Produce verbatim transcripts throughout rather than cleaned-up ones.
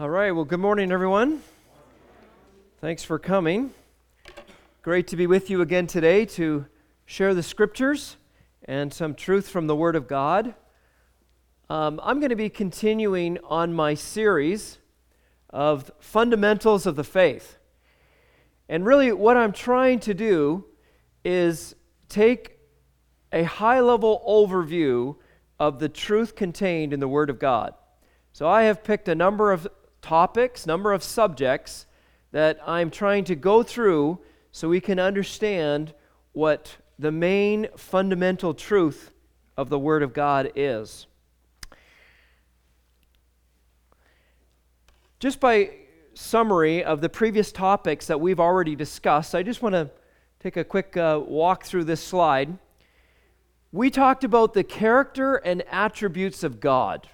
All right, well, good morning, everyone. Thanks for coming. Great to be with you again today to share the scriptures and some truth from the Word of God. Um, I'm going to be continuing on my series of fundamentals of the faith. And really what I'm trying to do is take a high-level overview of the truth contained in the Word of God. So I have picked a number of topics, number of subjects that I'm trying to go through so we can understand what the main fundamental truth of the Word of God is. Just by summary of the previous topics that we've already discussed, I just want to take a quick uh, walk through this slide. We talked about the character and attributes of God,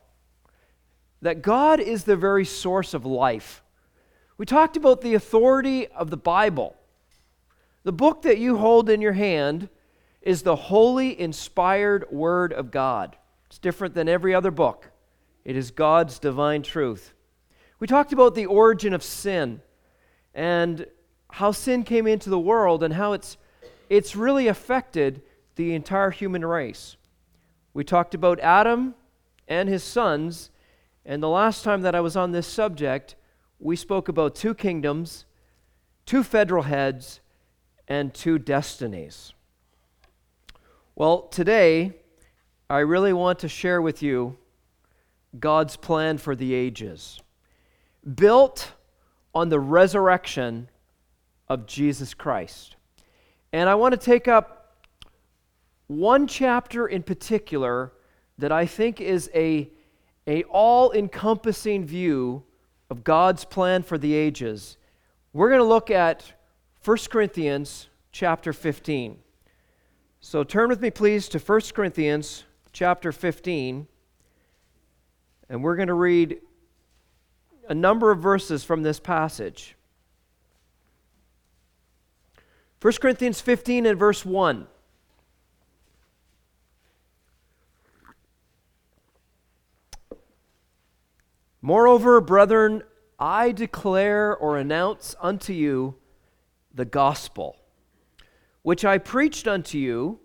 that God is the very source of life. We talked about the authority of the Bible. The book that you hold in your hand is the holy, inspired Word of God. It's different than every other book. It is God's divine truth. We talked about the origin of sin and how sin came into the world and how it's, it's really affected the entire human race. We talked about Adam and his sons, and the last time that I was on this subject, we spoke about two kingdoms, two federal heads, and two destinies. Well, today, I really want to share with you God's plan for the ages, built on the resurrection of Jesus Christ. And I want to take up one chapter in particular that I think is a, a all-encompassing view of God's plan for the ages. We're going to look at First Corinthians chapter fifteen. So turn with me, please, to First Corinthians chapter fifteen, and we're going to read a number of verses from this passage. First Corinthians fifteen and verse one. Moreover, brethren, I declare or announce unto you the gospel, which I preached unto you,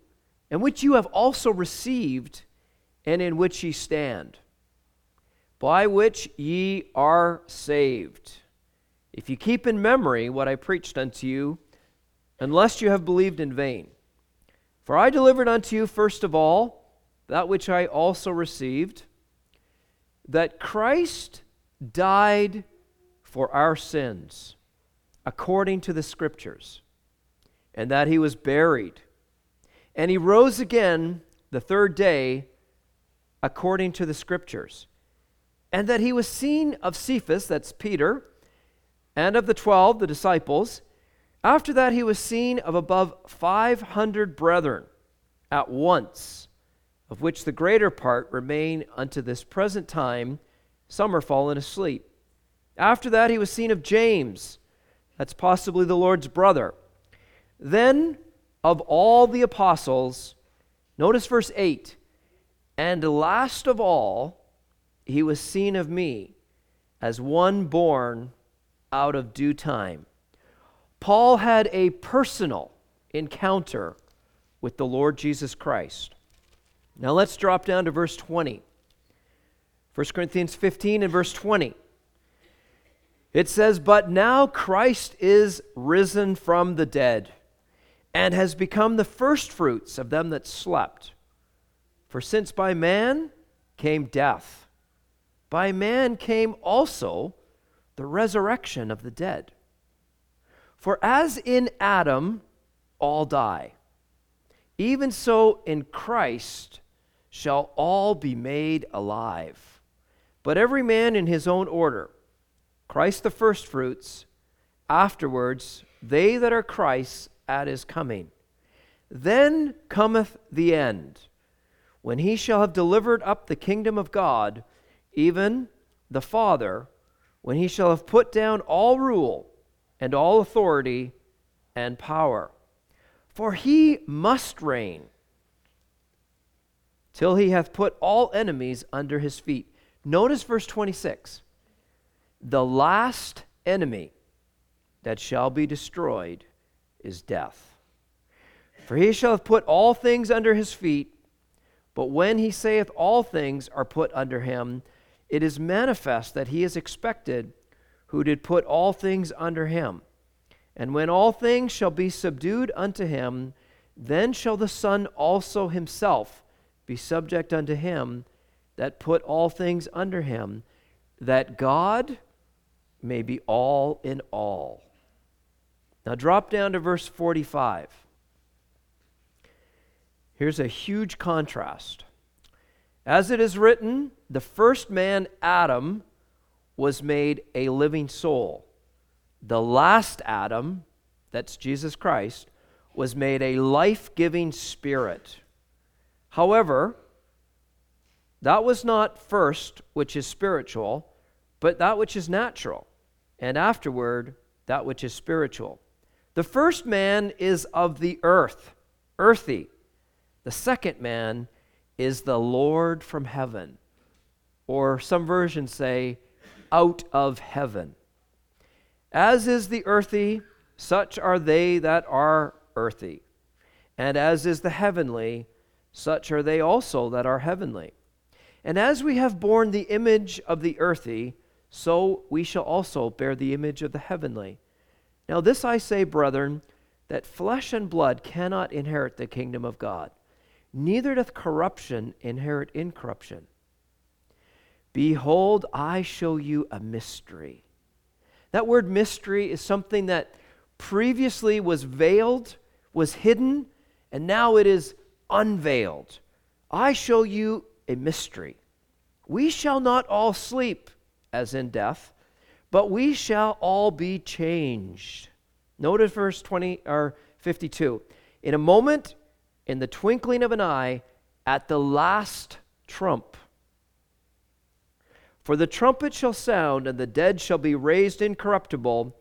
and which you have also received, and in which ye stand, by which ye are saved, if you keep in memory what I preached unto you, unless you have believed in vain. For I delivered unto you first of all that which I also received, that Christ died for our sins, according to the Scriptures, and that He was buried, and He rose again the third day, according to the Scriptures, and that He was seen of Cephas, that's Peter, and of the twelve, the disciples. After that He was seen of above five hundred brethren at once, of which the greater part remain unto this present time, some are fallen asleep. After that he was seen of James, that's possibly the Lord's brother. Then of all the apostles, notice verse eight, and last of all he was seen of me, as one born out of due time. Paul had a personal encounter with the Lord Jesus Christ. Now let's drop down to verse twenty. First Corinthians fifteen and verse twenty. It says, but now Christ is risen from the dead, and has become the firstfruits of them that slept. For since by man came death, by man came also the resurrection of the dead. For as in Adam all die, even so in Christ shall all be made alive, but every man in his own order, Christ the firstfruits, afterwards they that are Christ's at his coming. Then cometh the end, when he shall have delivered up the kingdom of God, even the Father, when he shall have put down all rule and all authority and power. For he must reign till he hath put all enemies under his feet. Notice verse twenty-six. the last enemy that shall be destroyed is death. For he shall have put all things under his feet, but when he saith all things are put under him, it is manifest that he is expected who did put all things under him. And when all things shall be subdued unto him, then shall the Son also himself be subject unto him that put all things under him, that God may be all in all. Now drop down to verse forty-five. Here's a huge contrast. As it is written, the first man, Adam, was made a living soul. The last Adam, that's Jesus Christ, was made a life-giving spirit. However, that was not first, which is spiritual, but that which is natural, and afterward, that which is spiritual. The first man is of the earth, earthy. The second man is the Lord from heaven, or some versions say, out of heaven. As is the earthy, such are they that are earthy. And as is the heavenly, such are they also that are heavenly. And as we have borne the image of the earthy, so we shall also bear the image of the heavenly. Now this I say, brethren, that flesh and blood cannot inherit the kingdom of God, neither doth corruption inherit incorruption. Behold, I show you a mystery. That word mystery is something that previously was veiled, was hidden, and now it is unveiled. I show you a mystery. We shall not all sleep, as in death, but we shall all be changed. Notice verse twenty or fifty-two. In a moment, in the twinkling of an eye, at the last trump. For the trumpet shall sound, and the dead shall be raised incorruptible,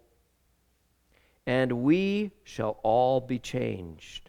and we shall all be changed.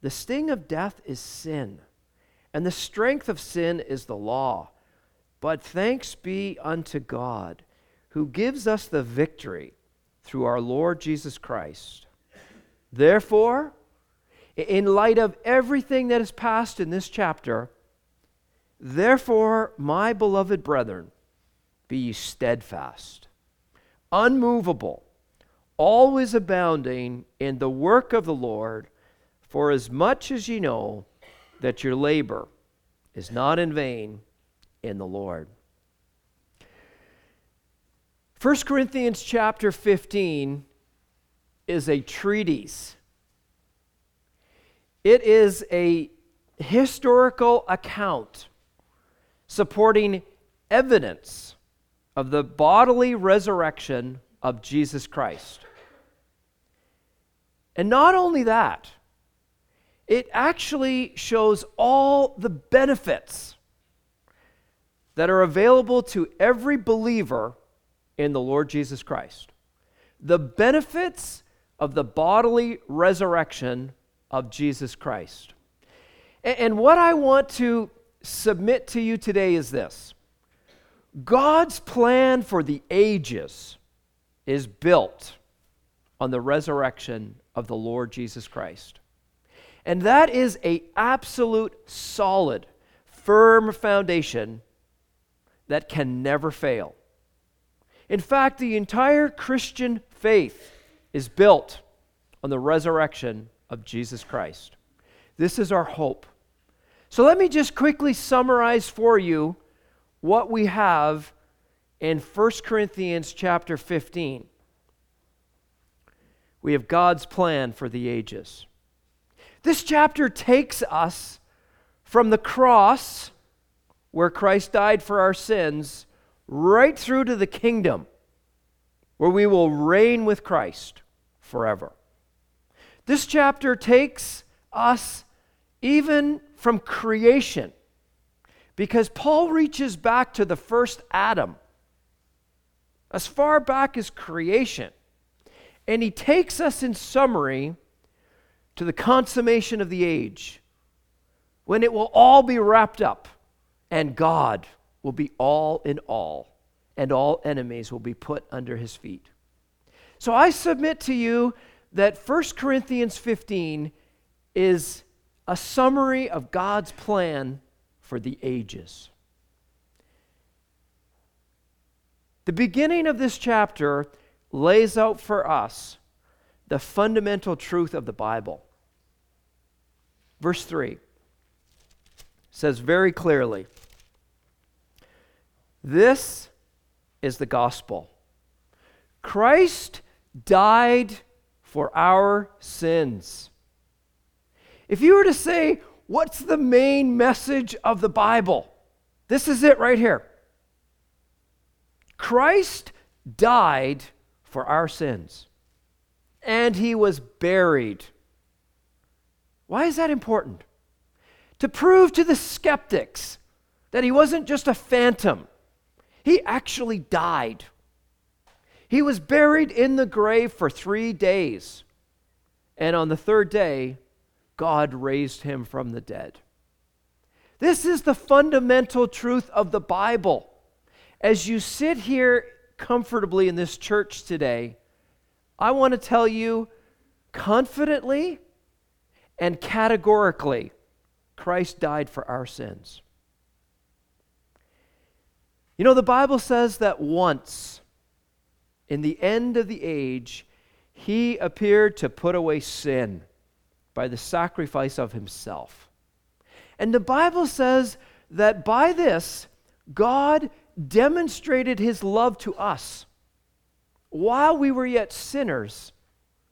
The sting of death is sin, and the strength of sin is the law. But thanks be unto God, who gives us the victory through our Lord Jesus Christ. Therefore, in light of everything that has passed in this chapter, therefore, my beloved brethren, be ye steadfast, unmovable, always abounding in the work of the Lord, for as much as ye know that your labor is not in vain in the Lord. First Corinthians chapter fifteen is a treatise. It is a historical account supporting evidence of the bodily resurrection of Jesus Christ. And not only that, it actually shows all the benefits that are available to every believer in the Lord Jesus Christ. The benefits of the bodily resurrection of Jesus Christ. And what I want to submit to you today is this. God's plan for the ages is built on the resurrection of the Lord Jesus Christ. And that is an absolute, solid, firm foundation that can never fail. In fact, the entire Christian faith is built on the resurrection of Jesus Christ. This is our hope. So let me just quickly summarize for you what we have in First Corinthians chapter fifteen. We have God's plan for the ages. This chapter takes us from the cross, where Christ died for our sins, right through to the kingdom where we will reign with Christ forever. This chapter takes us even from creation, because Paul reaches back to the first Adam, as far back as creation, and he takes us in summary to the consummation of the age, when it will all be wrapped up and God will be all in all, and all enemies will be put under his feet. So I submit to you that First Corinthians fifteen is a summary of God's plan for the ages. The beginning of this chapter lays out for us the fundamental truth of the Bible. Verse three says very clearly, this is the gospel. Christ died for our sins. If you were to say, what's the main message of the Bible? This is it right here. Christ died for our sins, and he was buried. Why is that important? To prove to the skeptics that he wasn't just a phantom. He actually died. He was buried in the grave for three days. And on the third day, God raised him from the dead. This is the fundamental truth of the Bible. As you sit here comfortably in this church today, I want to tell you confidently and categorically, Christ died for our sins. You know, the Bible says that once, in the end of the age, he appeared to put away sin by the sacrifice of himself. And the Bible says that by this, God demonstrated his love to us. While we were yet sinners,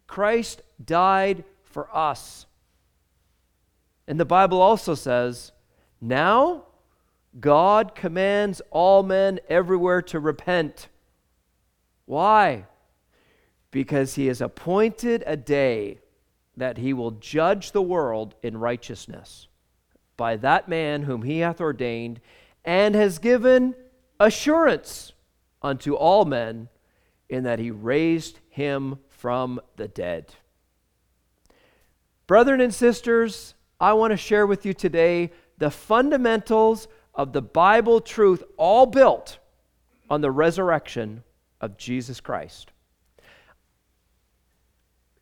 Christ died for us. And the Bible also says, now God commands all men everywhere to repent. Why? Because he has appointed a day that he will judge the world in righteousness by that man whom he hath ordained, and has given assurance unto all men in that he raised him from the dead. Brethren and sisters, I want to share with you today the fundamentals of the Bible truth, all built on the resurrection of Jesus Christ.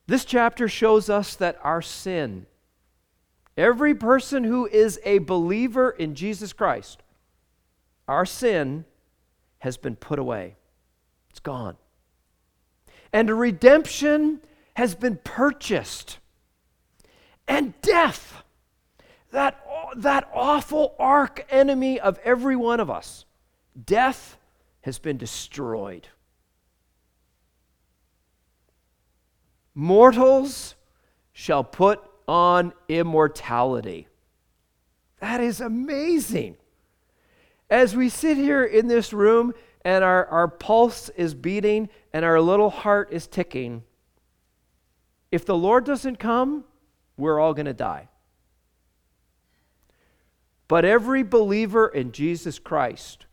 This chapter shows us that our sin, every person who is a believer in Jesus Christ, our sin has been put away. It's gone. And redemption has been purchased. And death, that That awful arch enemy of every one of us, death, has been destroyed. Mortals shall put on immortality. That is amazing. As we sit here in this room and our, our pulse is beating and our little heart is ticking, if the Lord doesn't come, we're all going to die. But every believer in Jesus Christ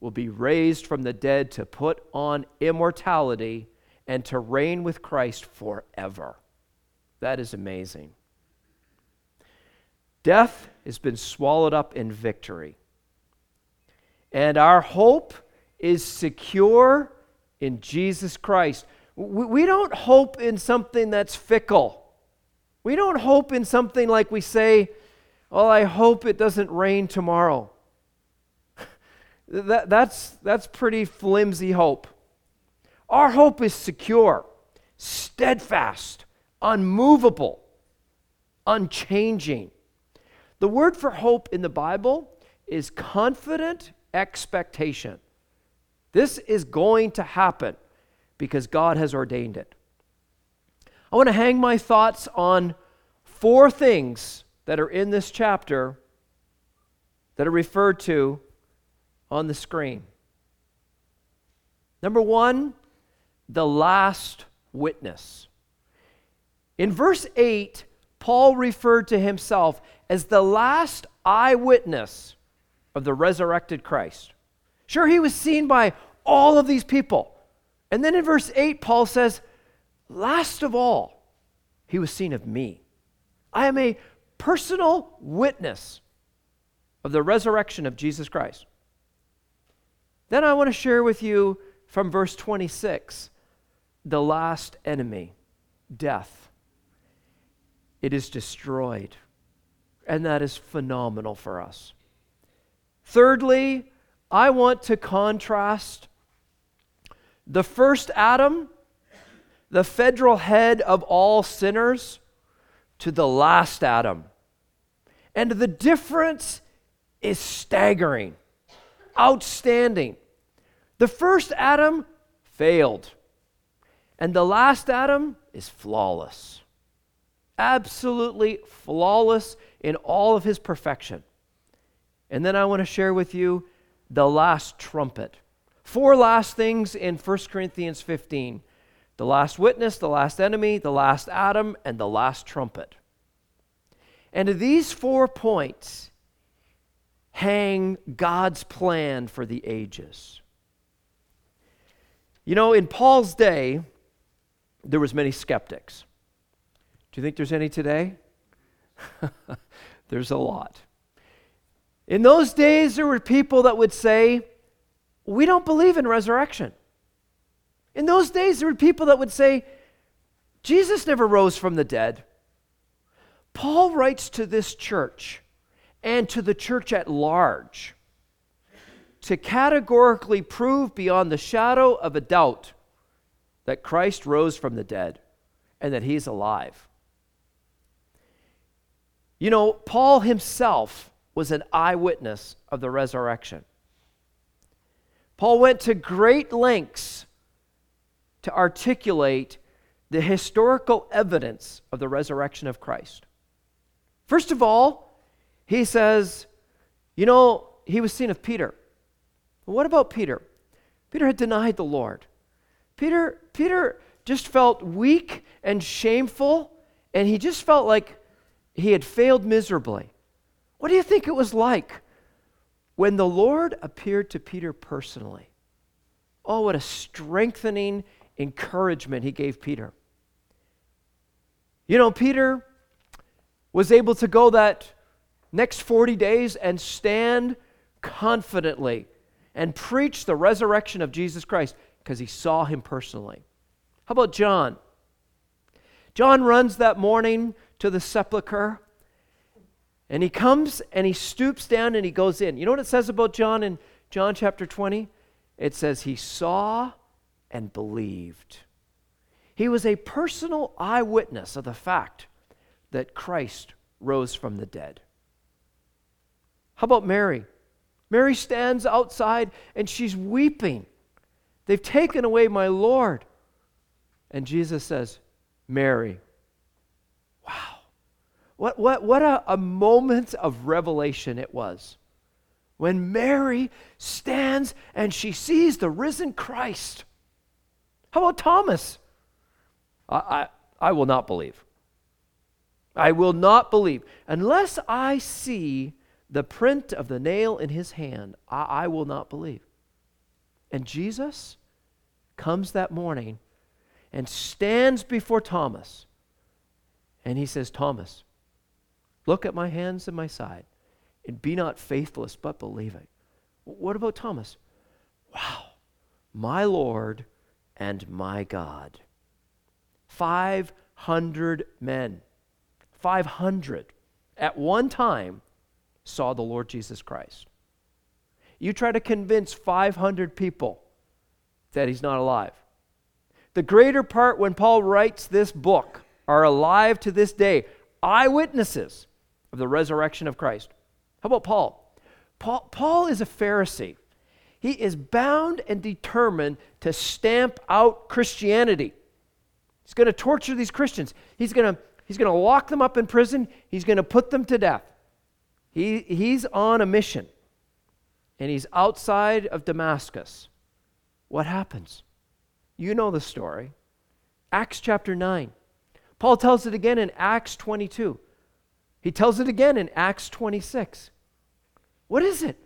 will be raised from the dead to put on immortality and to reign with Christ forever. That is amazing. Death has been swallowed up in victory. And our hope is secure in Jesus Christ. We don't hope in something that's fickle. We don't hope in something like we say, well, I hope it doesn't rain tomorrow. that, that's, that's pretty flimsy hope. Our hope is secure, steadfast, unmovable, unchanging. The word for hope in the Bible is confident expectation. This is going to happen because God has ordained it. I want to hang my thoughts on four things that are in this chapter that are referred to on the screen. Number one, the last witness. In verse eight, Paul referred to himself as the last eyewitness of the resurrected Christ. Sure, he was seen by all of these people. And then in verse eight, Paul says, last of all, he was seen of me. I am a personal witness of the resurrection of Jesus Christ. Then I want to share with you from verse twenty-six, the last enemy, death. It is destroyed. And that is phenomenal for us. Thirdly, I want to contrast the first Adam, the federal head of all sinners, to the last Adam. And the difference is staggering, outstanding. The first Adam failed, and the last Adam is flawless, absolutely flawless in all of his perfection. And then I want to share with you the last trumpet. Four last things in First Corinthians fifteen. The last witness, the last enemy, the last Adam, and the last trumpet. And these four points hang God's plan for the ages. You know, in Paul's day, there was many skeptics. Do you think there's any today? There's a lot. In those days, there were people that would say, we don't believe in resurrection. In those days, there were people that would say, Jesus never rose from the dead. Paul writes to this church and to the church at large to categorically prove beyond the shadow of a doubt that Christ rose from the dead and that he's alive. You know, Paul himself was an eyewitness of the resurrection. Paul went to great lengths to articulate the historical evidence of the resurrection of Christ. First of all, he says, you know, he was seen of Peter. Well, what about Peter? Peter had denied the Lord. Peter, Peter just felt weak and shameful, and he just felt like he had failed miserably. What do you think it was like when the Lord appeared to Peter personally? Oh, what a strengthening encouragement he gave Peter. You know, Peter was able to go that next forty days and stand confidently and preach the resurrection of Jesus Christ because he saw him personally. How about John? John runs that morning to the sepulcher, and he comes and he stoops down and he goes in. You know what it says about John in John chapter twenty? It says he saw and believed. He was a personal eyewitness of the fact that Christ rose from the dead. How about Mary? Mary stands outside and she's weeping. They've taken away my Lord. And Jesus says, Mary. Wow. What, what, what a, a moment of revelation it was when Mary stands and she sees the risen Christ. How about Thomas? I, I, I will not believe. I will not believe. Unless I see the print of the nail in his hand, I, I will not believe. And Jesus comes that morning and stands before Thomas. And he says, Thomas, look at my hands and my side, and be not faithless, but believing. What about Thomas? Wow, my Lord and my God. five hundred men, five hundred at one time saw the Lord Jesus Christ. You try to convince five hundred people that he's not alive. The greater part, when Paul writes this book, are alive to this day, eyewitnesses of the resurrection of Christ. How about Paul? Paul, Paul is a Pharisee. He is bound and determined to stamp out Christianity. He's going to torture these Christians. He's going to, he's going to lock them up in prison. He's going to put them to death. He, he's on a mission, and he's outside of Damascus. What happens? You know the story. Acts chapter nine. Paul tells it again in Acts twenty-two. He tells it again in Acts twenty-six. What is it?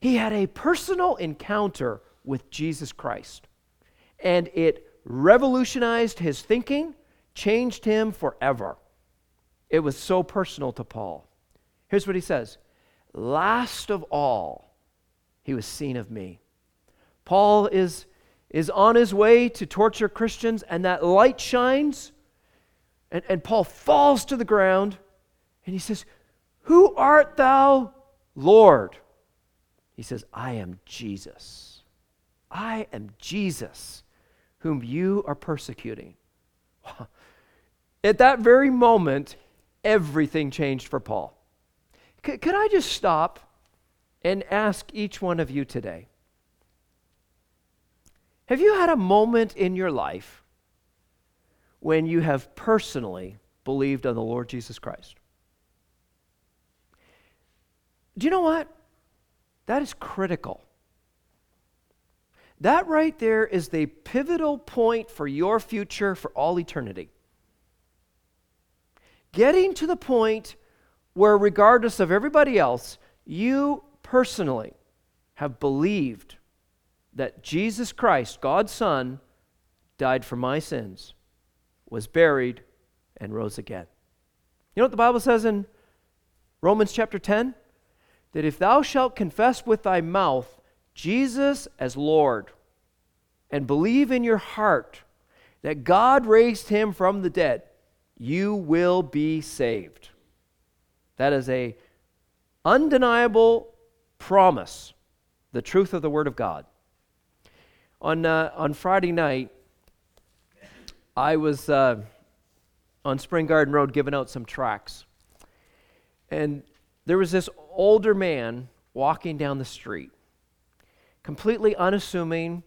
He had a personal encounter with Jesus Christ, and it revolutionized his thinking, changed him forever. It was so personal to Paul. Here's what he says. Last of all, he was seen of me. Paul is, is on his way to torture Christians, and that light shines, and, and Paul falls to the ground, and he says, "Who art thou, Lord?" He says, "I am Jesus. I am Jesus, whom you are persecuting." At that very moment, everything changed for Paul. C- could I just stop and ask each one of you today, have you had a moment in your life when you have personally believed on the Lord Jesus Christ? Do you know what? That is critical. That right there is the pivotal point for your future for all eternity. Getting to the point where, regardless of everybody else, you personally have believed that Jesus Christ, God's Son, died for my sins, was buried, and rose again. You know what the Bible says in Romans chapter ten? That if thou shalt confess with thy mouth Jesus as Lord, and believe in your heart that God raised him from the dead, you will be saved. That is an undeniable promise, the truth of the Word of God. On uh, on Friday night, I was uh, on Spring Garden Road giving out some tracts, and there was this older man walking down the street, completely unassuming.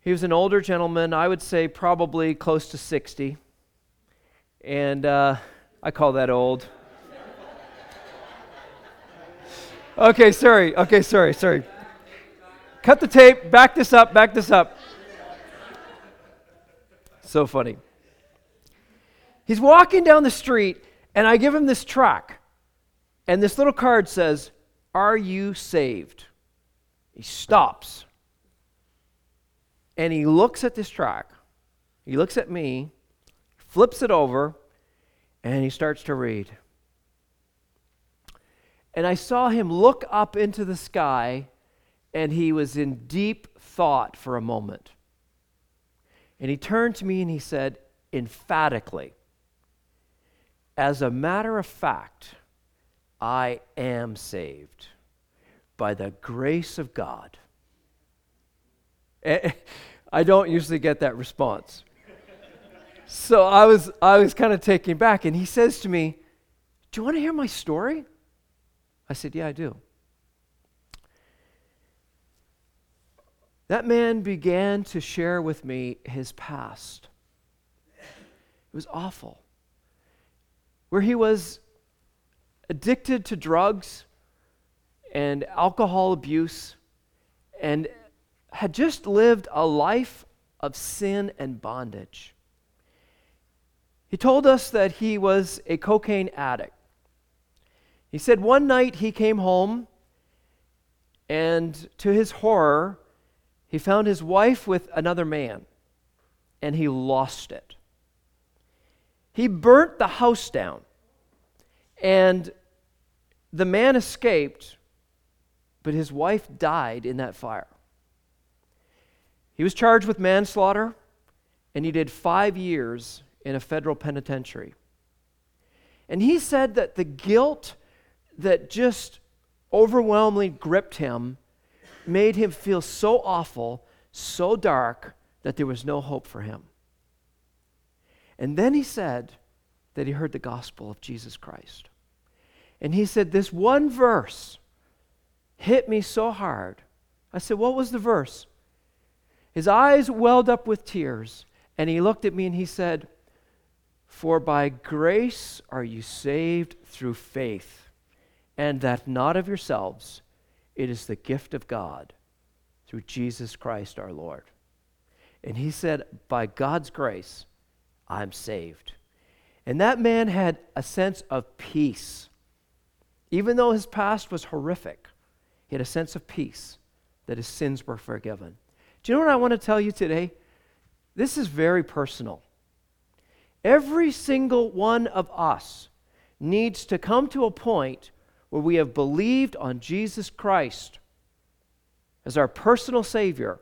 He was an older gentleman, I would say probably close to sixty, and uh, I call that old. Okay, sorry, okay, sorry, sorry. Cut the tape, back this up, back this up. So funny. He's walking down the street, and I give him this tract. And this little card says, "Are you saved?" He stops. And he looks at this tract. He looks at me, flips it over, and he starts to read. And I saw him look up into the sky, and he was in deep thought for a moment. And he turned to me and he said, emphatically, "As a matter of fact, I am saved by the grace of God." I don't usually get that response. So I was I was kind of taken back, and he says to me, "Do you want to hear my story?" I said, "Yeah, I do." That man began to share with me his past. It was awful. Where he was addicted to drugs and alcohol abuse, and had just lived a life of sin and bondage. He told us that he was a cocaine addict. He said one night he came home, and to his horror, he found his wife with another man, and he lost it. He burnt the house down, and the man escaped, but his wife died in that fire. He was charged with manslaughter, and he did five years in a federal penitentiary. And he said that the guilt that just overwhelmingly gripped him made him feel so awful, so dark, that there was no hope for him. And then he said that he heard the gospel of Jesus Christ. And he said, "This one verse hit me so hard." I said, "What was the verse?" His eyes welled up with tears, and he looked at me and he said, "For by grace are you saved through faith, and that not of yourselves, it is the gift of God through Jesus Christ our Lord." And he said, by God's grace, I'm saved. And that man had a sense of peace. Even though his past was horrific, he had a sense of peace that his sins were forgiven. Do you know what I want to tell you today? This is very personal. Every single one of us needs to come to a point where we have believed on Jesus Christ as our personal Savior,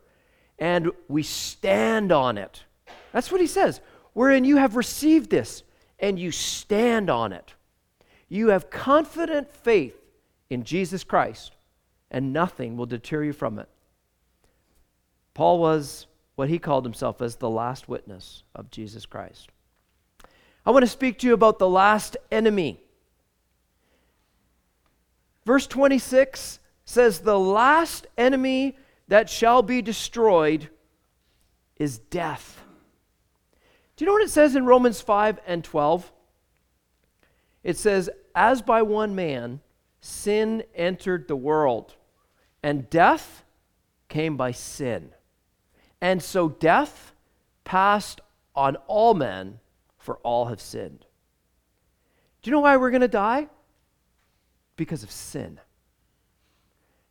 and we stand on it. That's what he says. Wherein you have received this, and you stand on it. You have confident faith in Jesus Christ, and nothing will deter you from it. Paul was what he called himself as the last witness of Jesus Christ. I want to speak to you about the last enemy. Verse twenty-six says, the last enemy that shall be destroyed is death. Do you know what it says in Romans five and twelve? It says, as by one man, sin entered the world, and death came by sin. And so death passed on all men, for all have sinned. Do you know why we're going to die? Because of sin.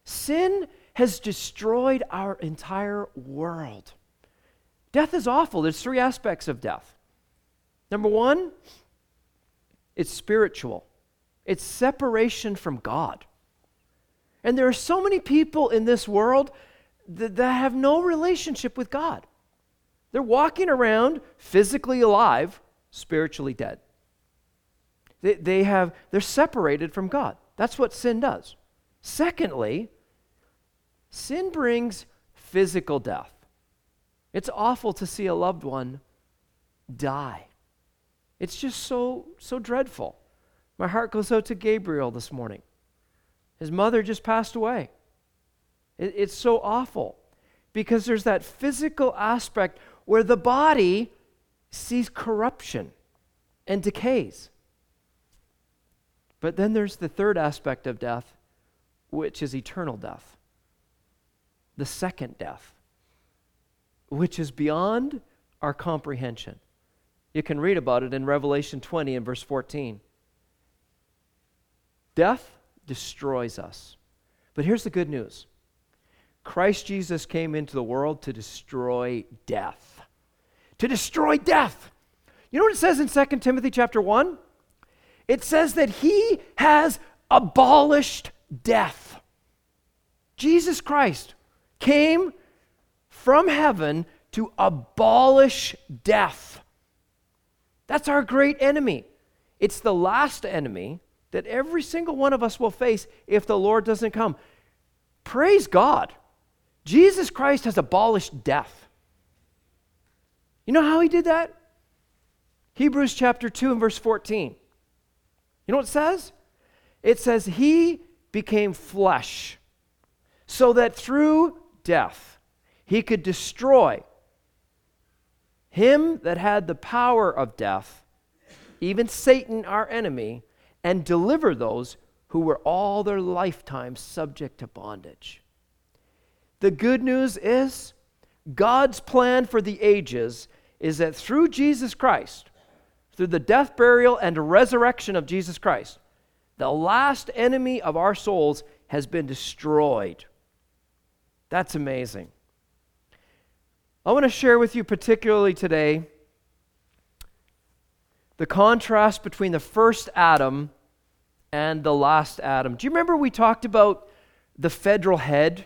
Sin has destroyed our entire world. Death is awful. There's three aspects of death. Number one, it's spiritual. It's separation from God. And there are so many people in this world that, that have no relationship with God. They're walking around physically alive, spiritually dead. They, they have, they're separated from God. That's what sin does. Secondly, sin brings physical death. It's awful to see a loved one die. It's just so, so dreadful. My heart goes out to Gabriel this morning. His mother just passed away. It, it's so awful because there's that physical aspect where the body sees corruption and decays. But then there's the third aspect of death, which is eternal death. The second death, which is beyond our comprehension. You can read about it in Revelation twenty and verse fourteen. Death destroys us. But here's the good news. Christ Jesus came into the world to destroy death. To destroy death. You know what it says in Second Timothy chapter one? It says that he has abolished death. Jesus Christ came from heaven to abolish death. That's our great enemy. It's the last enemy that every single one of us will face if the Lord doesn't come. Praise God. Jesus Christ has abolished death. You know how he did that? Hebrews chapter two and verse fourteen. You know what it says? It says, he became flesh so that through death he could destroy him that had the power of death, even Satan, our enemy, and deliver those who were all their lifetime subject to bondage. The good news is God's plan for the ages is that through Jesus Christ, through the death, burial, and resurrection of Jesus Christ, the last enemy of our souls has been destroyed. That's amazing. I want to share with you particularly today the contrast between the first Adam and the last Adam. Do you remember we talked about the federal head?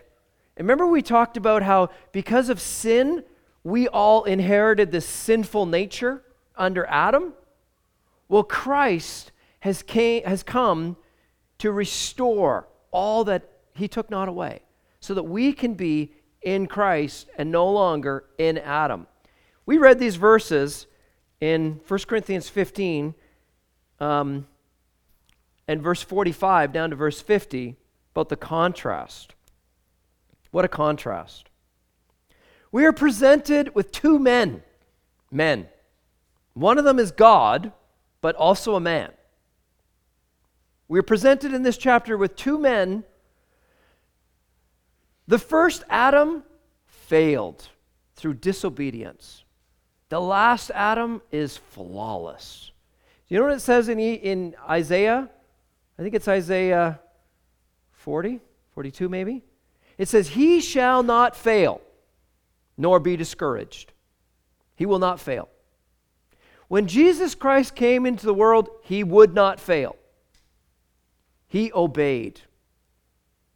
And remember we talked about how because of sin, we all inherited this sinful nature under Adam? Well, Christ has came, has come to restore all that he took not away so that we can be in Christ and no longer in Adam. We read these verses in First Corinthians fifteen um, and verse forty-five down to verse fifty about the contrast. What a contrast. We are presented with two men. Men. One of them is God, but also a man. We are presented in this chapter with two men. The first Adam failed through disobedience. The last Adam is flawless. You know what it says in, in Isaiah? I think it's Isaiah forty, forty-two maybe. It says, he shall not fail, nor be discouraged. He will not fail. When Jesus Christ came into the world, he would not fail. He obeyed.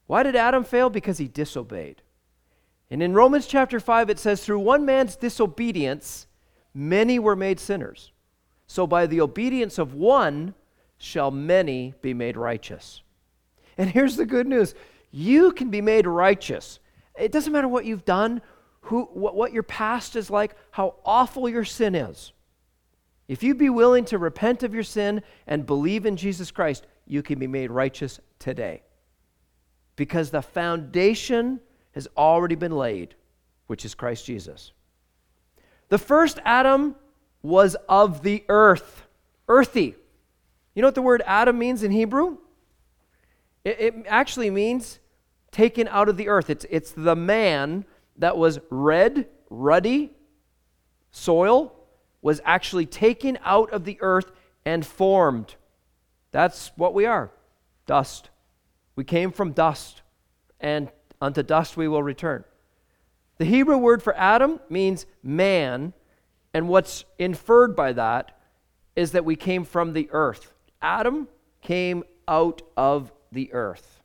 Why did Adam fail? Because he disobeyed. And in Romans chapter five, it says, through one man's disobedience, many were made sinners. So by the obedience of one shall many be made righteous. And here's the good news. You can be made righteous. It doesn't matter what you've done, who, what, what your past is like, how awful your sin is. If you be willing to repent of your sin and believe in Jesus Christ, you can be made righteous today. Because the foundation has already been laid, which is Christ Jesus. The first Adam was of the earth, earthy. You know what the word Adam means in Hebrew? It, it actually means taken out of the earth. It's, it's the man that was red, ruddy soil, was actually taken out of the earth and formed. That's what we are, dust. We came from dust, and unto dust we will return. The Hebrew word for Adam means man, and what's inferred by that is that we came from the earth. Adam came out of the earth.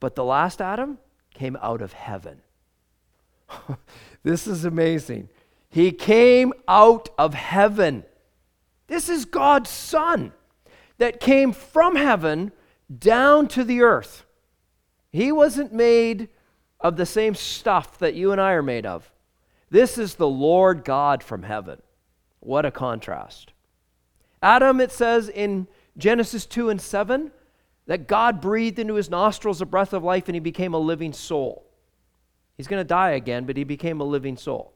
But the last Adam came out of heaven. This is amazing. He came out of heaven. This is God's Son that came from heaven down to the earth. He wasn't made of the same stuff that you and I are made of. This is the Lord God from heaven. What a contrast. Adam, it says in Genesis two and seven, that God breathed into his nostrils a breath of life and he became a living soul. He's going to die again, but he became a living soul.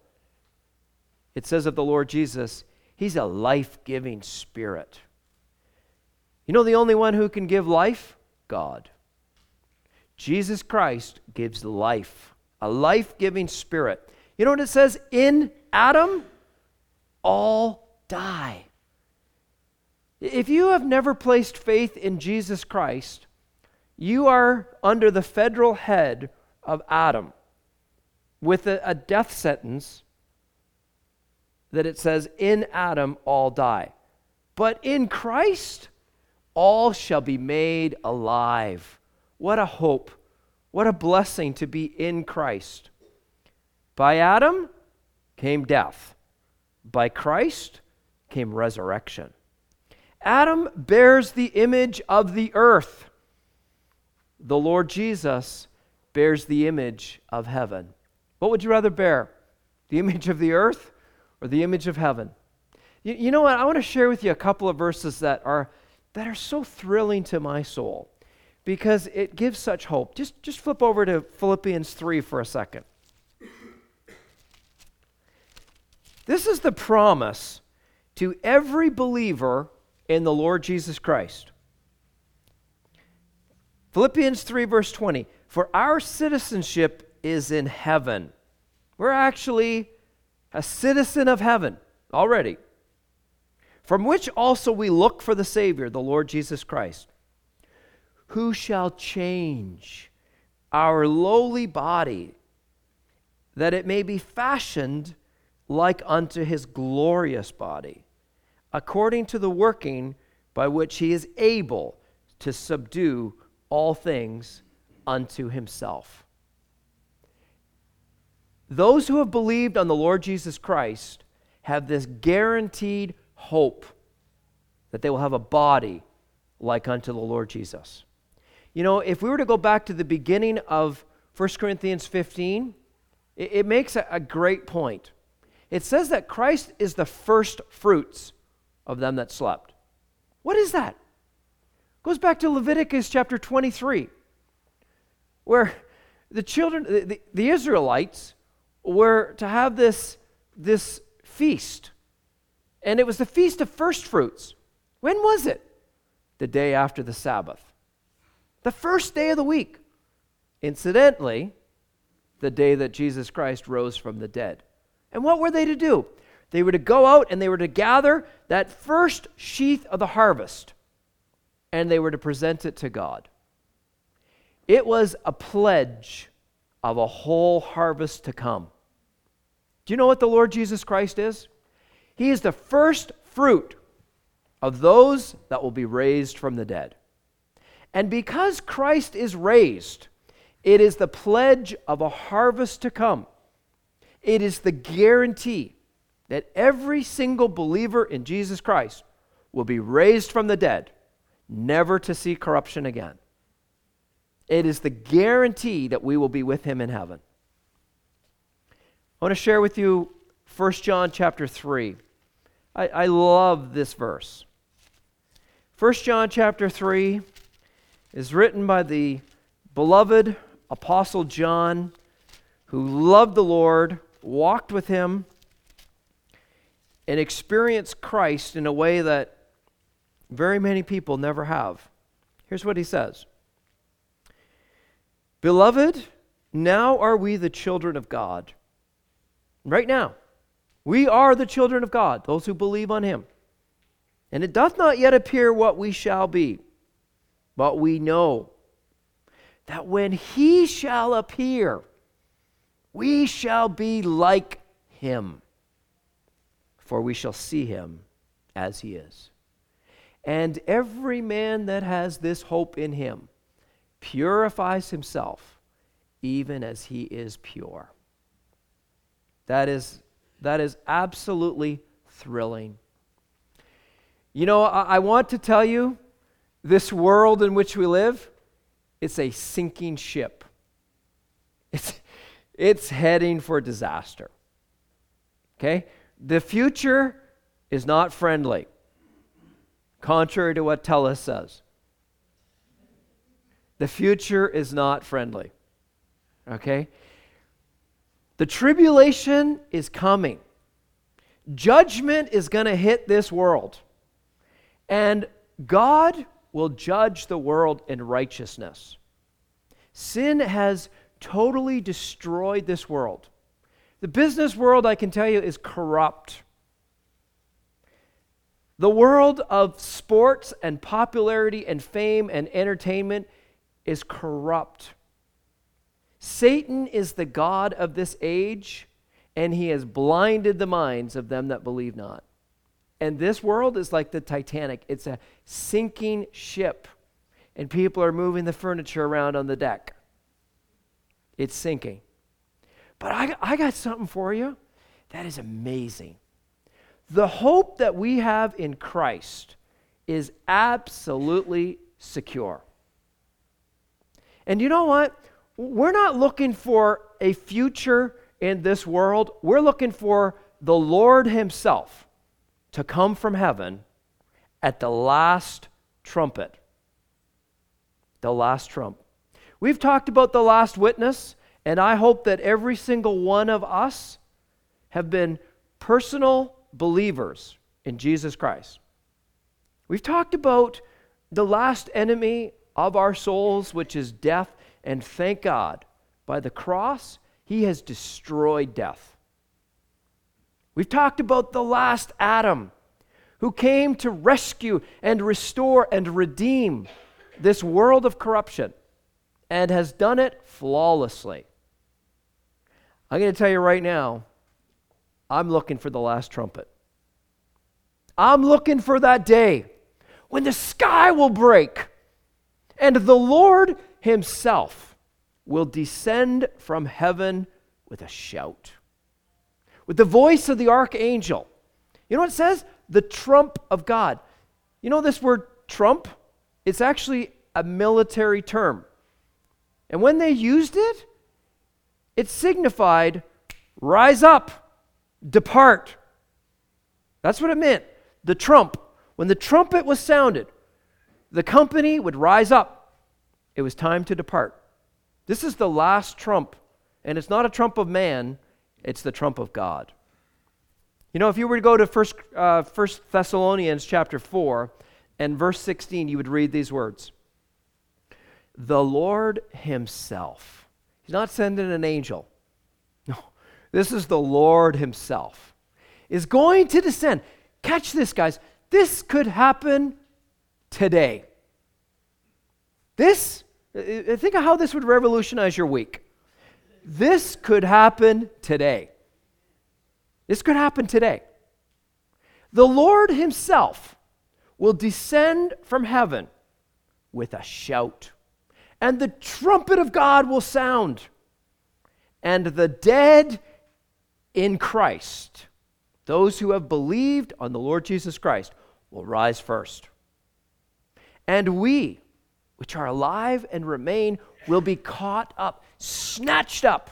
It says of the Lord Jesus, he's a life-giving spirit. You know the only one who can give life? God. Jesus Christ gives life, a life-giving spirit. You know what it says? In Adam, all die. If you have never placed faith in Jesus Christ, you are under the federal head of Adam with a, a death sentence that it says, in Adam, all die. But in Christ, all shall be made alive. What a hope. What a blessing to be in Christ. By Adam came death. By Christ came resurrection. Adam bears the image of the earth. The Lord Jesus bears the image of heaven. What would you rather bear? The image of the earth or the image of heaven? You, you know what? I want to share with you a couple of verses that are, that are so thrilling to my soul, because it gives such hope. Just, just flip over to Philippians three for a second. This is the promise to every believer in the Lord Jesus Christ. Philippians three, verse twenty. For our citizenship is in heaven. We're actually a citizen of heaven already, from which also we look for the Savior, the Lord Jesus Christ, who shall change our lowly body, that it may be fashioned like unto his glorious body, according to the working by which he is able to subdue all things unto himself. Those who have believed on the Lord Jesus Christ have this guaranteed hope that they will have a body like unto the Lord Jesus. You know, if we were to go back to the beginning of First Corinthians fifteen, it, it makes a, a great point. It says that Christ is the first fruits of them that slept. What is that? It goes back to Leviticus chapter twenty-three, where the children, the, the, the Israelites, were to have this, this feast. And it was the feast of first fruits. When was it? The day after the Sabbath. The first day of the week. Incidentally, the day that Jesus Christ rose from the dead. And what were they to do? They were to go out and they were to gather that first sheaf of the harvest, and they were to present it to God. It was a pledge of a whole harvest to come. Do you know what the Lord Jesus Christ is? He is the first fruit of those that will be raised from the dead. And because Christ is raised, it is the pledge of a harvest to come. It is the guarantee that every single believer in Jesus Christ will be raised from the dead, never to see corruption again. It is the guarantee that we will be with him in heaven. I want to share with you First John chapter three. I, I love this verse. First John chapter three is written by the beloved Apostle John, who loved the Lord, walked with him, and experienced Christ in a way that very many people never have. Here's what he says. Beloved, now are we the children of God. Right now, we are the children of God, those who believe on him. And it doth not yet appear what we shall be, but we know that when he shall appear, we shall be like him, for we shall see him as he is. And every man that has this hope in him purifies himself, even as he is pure. That is, that is absolutely thrilling. You know, I, I want to tell you, this world in which we live, it's a sinking ship. It's, it's heading for disaster. Okay? The future is not friendly, contrary to what Tellus says. The future is not friendly, okay? The tribulation is coming. Judgment is going to hit this world. And God will judge the world in righteousness. Sin has totally destroyed this world. The business world, I can tell you, is corrupt. The world of sports and popularity and fame and entertainment is corrupt. Satan is the god of this age, and he has blinded the minds of them that believe not. And this world is like the Titanic. It's a sinking ship, and people are moving the furniture around on the deck. It's sinking. But I, I got something for you that is amazing. The hope that we have in Christ is absolutely secure. And you know what? We're not looking for a future in this world. We're looking for the Lord himself to come from heaven at the last trumpet. The last trump. We've talked about the last witness, and I hope that every single one of us have been personal believers in Jesus Christ. We've talked about the last enemy of our souls, which is death, and thank God, by the cross, he has destroyed death. We've talked about the last Adam, who came to rescue and restore and redeem this world of corruption, and has done it flawlessly. I'm going to tell you right now, I'm looking for the last trumpet. I'm looking for that day when the sky will break, and the Lord himself will descend from heaven with a shout, with the voice of the archangel. You know what it says? The trump of God. You know this word trump? It's actually a military term. And when they used it, it signified, rise up, depart. That's what it meant, the trump. When the trumpet was sounded, the company would rise up. It was time to depart. This is the last trump, and it's not a trump of man, it's the trump of God. You know, if you were to go to First, uh, First Thessalonians chapter four and verse sixteen, you would read these words. The Lord himself, He's not sending an angel. No, this is the Lord himself is going to descend. Catch this, guys. This could happen today. This, think of how this would revolutionize your week. This could happen today. This could happen today. The Lord himself will descend from heaven with a shout, and the trumpet of God will sound, and the dead in Christ, those who have believed on the Lord Jesus Christ, will rise first. And we, which are alive and remain, will be caught up, snatched up.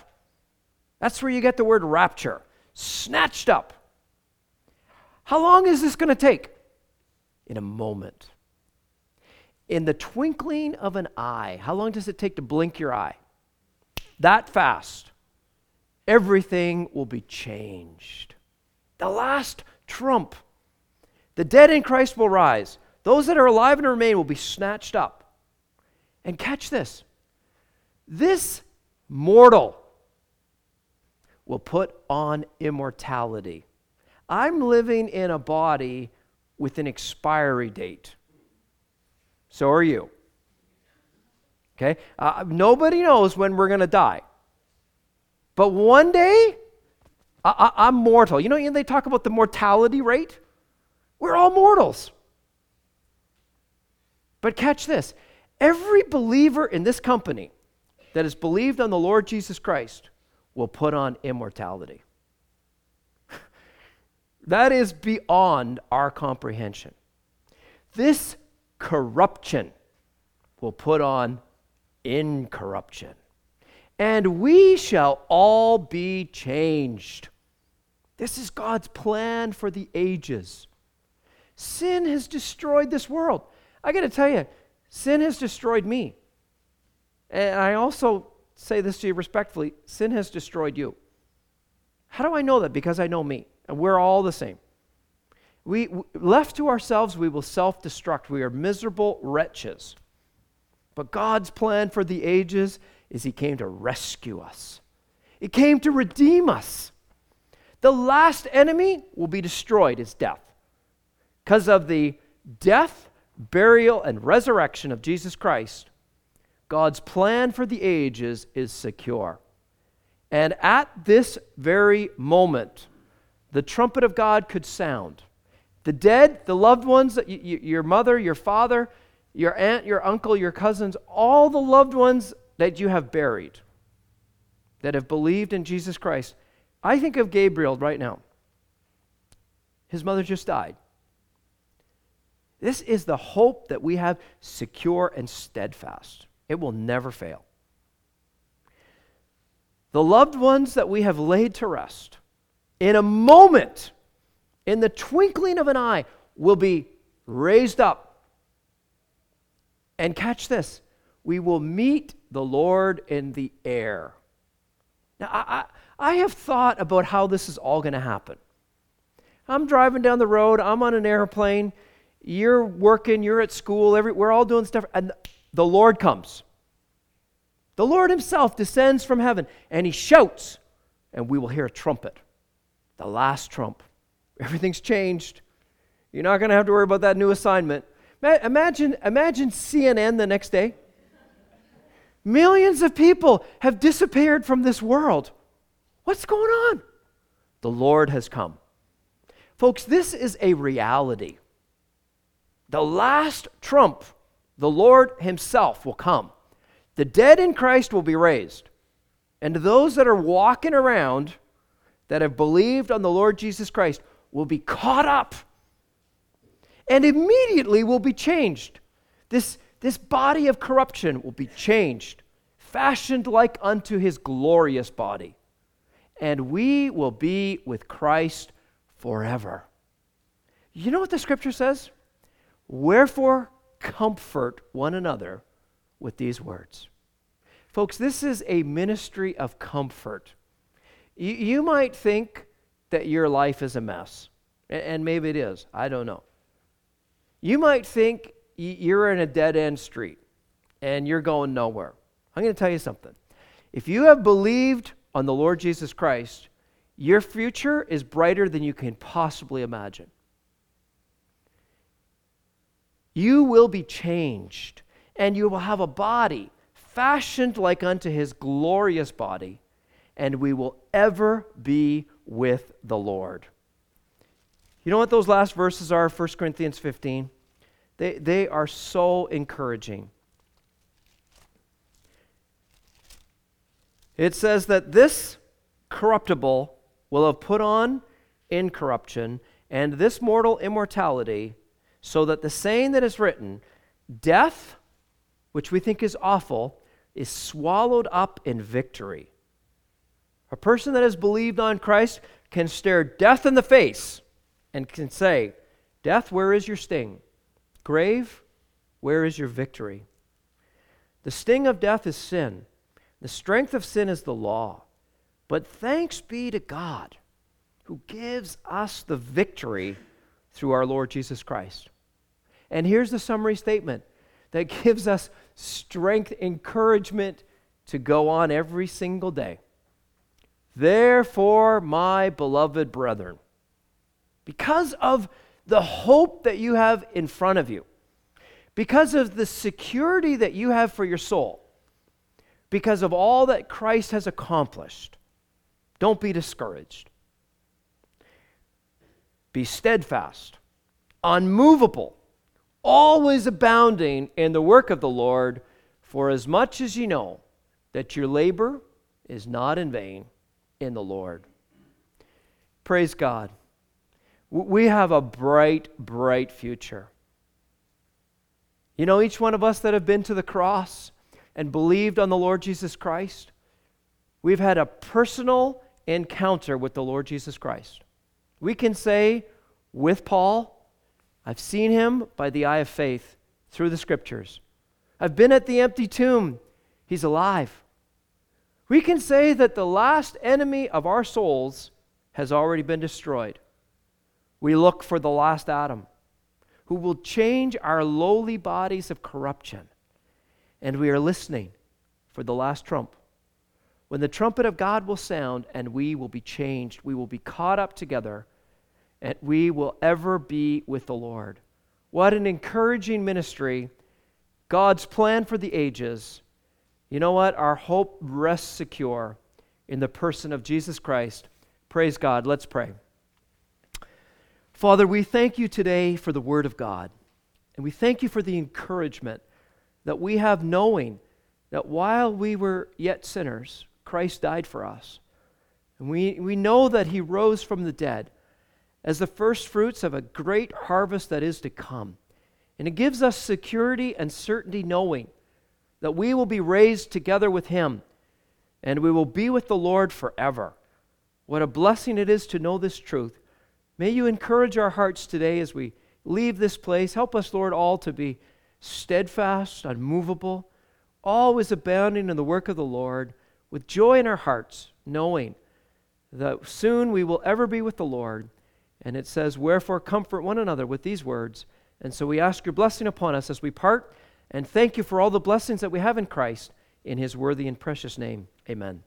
That's where you get the word rapture, snatched up. How long is this going to take? In a moment. In the twinkling of an eye. How long does it take to blink your eye? That fast. Everything will be changed. The last trump. The dead in Christ will rise. Those that are alive and remain will be snatched up. And catch this. This mortal will put on immortality. I'm living in a body with an expiry date. So are you. Okay? Uh, nobody knows when we're going to die. But one day, I- I- I'm mortal. You know, and they talk about the mortality rate. We're all mortals. But catch this. Every believer in this company that has believed on the Lord Jesus Christ will put on immortality. That is beyond our comprehension. This corruption will put on incorruption. And we shall all be changed. This is God's plan for the ages. Sin has destroyed this world. I got to tell you, sin has destroyed me. And I also say this to you respectfully, sin has destroyed you. How do I know that? Because I know me. And we're all the same. We, left to ourselves, we will self-destruct. We are miserable wretches. But God's plan for the ages is he came to rescue us. He came to redeem us. The last enemy will be destroyed is death. Because of the death, burial, and resurrection of Jesus Christ, God's plan for the ages is secure. And at this very moment, the trumpet of God could sound. The dead, the loved ones, your mother, your father, your aunt, your uncle, your cousins, all the loved ones that you have buried, that have believed in Jesus Christ. I think of Gabriel right now. His mother just died. This is the hope that we have, secure and steadfast. It will never fail. The loved ones that we have laid to rest, in a moment, in the twinkling of an eye, will be raised up. And catch this, we will meet the Lord in the air. Now, I, I, I have thought about how this is all going to happen. I'm driving down the road, I'm on an airplane, you're working, you're at school, every, we're all doing stuff, and the Lord comes. The Lord himself descends from heaven, and he shouts, and we will hear a trumpet. The last trump. Everything's changed. You're not going to have to worry about that new assignment. Imagine, imagine C N N the next day. Millions of people have disappeared from this world. What's going on? The Lord has come. Folks, this is a reality. The last trump, the Lord himself will come. The dead in Christ will be raised. And those that are walking around that have believed on the Lord Jesus Christ will be caught up and immediately will be changed. This, this body of corruption will be changed, fashioned like unto his glorious body. And we will be with Christ forever. You know what the scripture says? Wherefore, comfort one another with these words. Folks, this is a ministry of comfort. You might think that your life is a mess, and maybe it is. I don't know. You might think you're in a dead-end street, and you're going nowhere. I'm going to tell you something. If you have believed on the Lord Jesus Christ, your future is brighter than you can possibly imagine. You will be changed, and you will have a body fashioned like unto his glorious body, and we will ever be with the Lord. You know what those last verses are, First Corinthians fifteen? They, they are so encouraging. It says that this corruptible will have put on incorruption, and this mortal immortality, so that the saying that is written, death, which we think is awful, is swallowed up in victory. A person that has believed on Christ can stare death in the face and can say, death, where is your sting? Grave, where is your victory? The sting of death is sin. The strength of sin is the law. But thanks be to God who gives us the victory through our Lord Jesus Christ. And here's the summary statement that gives us strength, encouragement to go on every single day. Therefore, my beloved brethren, because of the hope that you have in front of you, because of the security that you have for your soul, because of all that Christ has accomplished, don't be discouraged. Be steadfast, unmovable, always abounding in the work of the Lord, for as much as you know that your labor is not in vain in the Lord. Praise God. We have a bright, bright future. You know, each one of us that have been to the cross and believed on the Lord Jesus Christ, we've had a personal encounter with the Lord Jesus Christ. We can say with Paul, I've seen him by the eye of faith through the scriptures. I've been at the empty tomb. He's alive. We can say that the last enemy of our souls has already been destroyed. We look for the last Adam, who will change our lowly bodies of corruption. And we are listening for the last trump, when the trumpet of God will sound and we will be changed. We will be caught up together, and we will ever be with the Lord. What an encouraging ministry. God's plan for the ages. You know what? Our hope rests secure in the person of Jesus Christ. Praise God. Let's pray. Father, we thank you today for the Word of God, and we thank you for the encouragement that we have knowing that while we were yet sinners, Christ died for us. And we, we know that he rose from the dead as the first fruits of a great harvest that is to come. And it gives us security and certainty knowing that we will be raised together with him and we will be with the Lord forever. What a blessing it is to know this truth. May you encourage our hearts today as we leave this place. Help us, Lord, all to be steadfast, unmovable, always abounding in the work of the Lord, with joy in our hearts, knowing that soon we will ever be with the Lord. And it says, wherefore comfort one another with these words. And so we ask your blessing upon us as we part, and thank you for all the blessings that we have in Christ, in his worthy and precious name. Amen.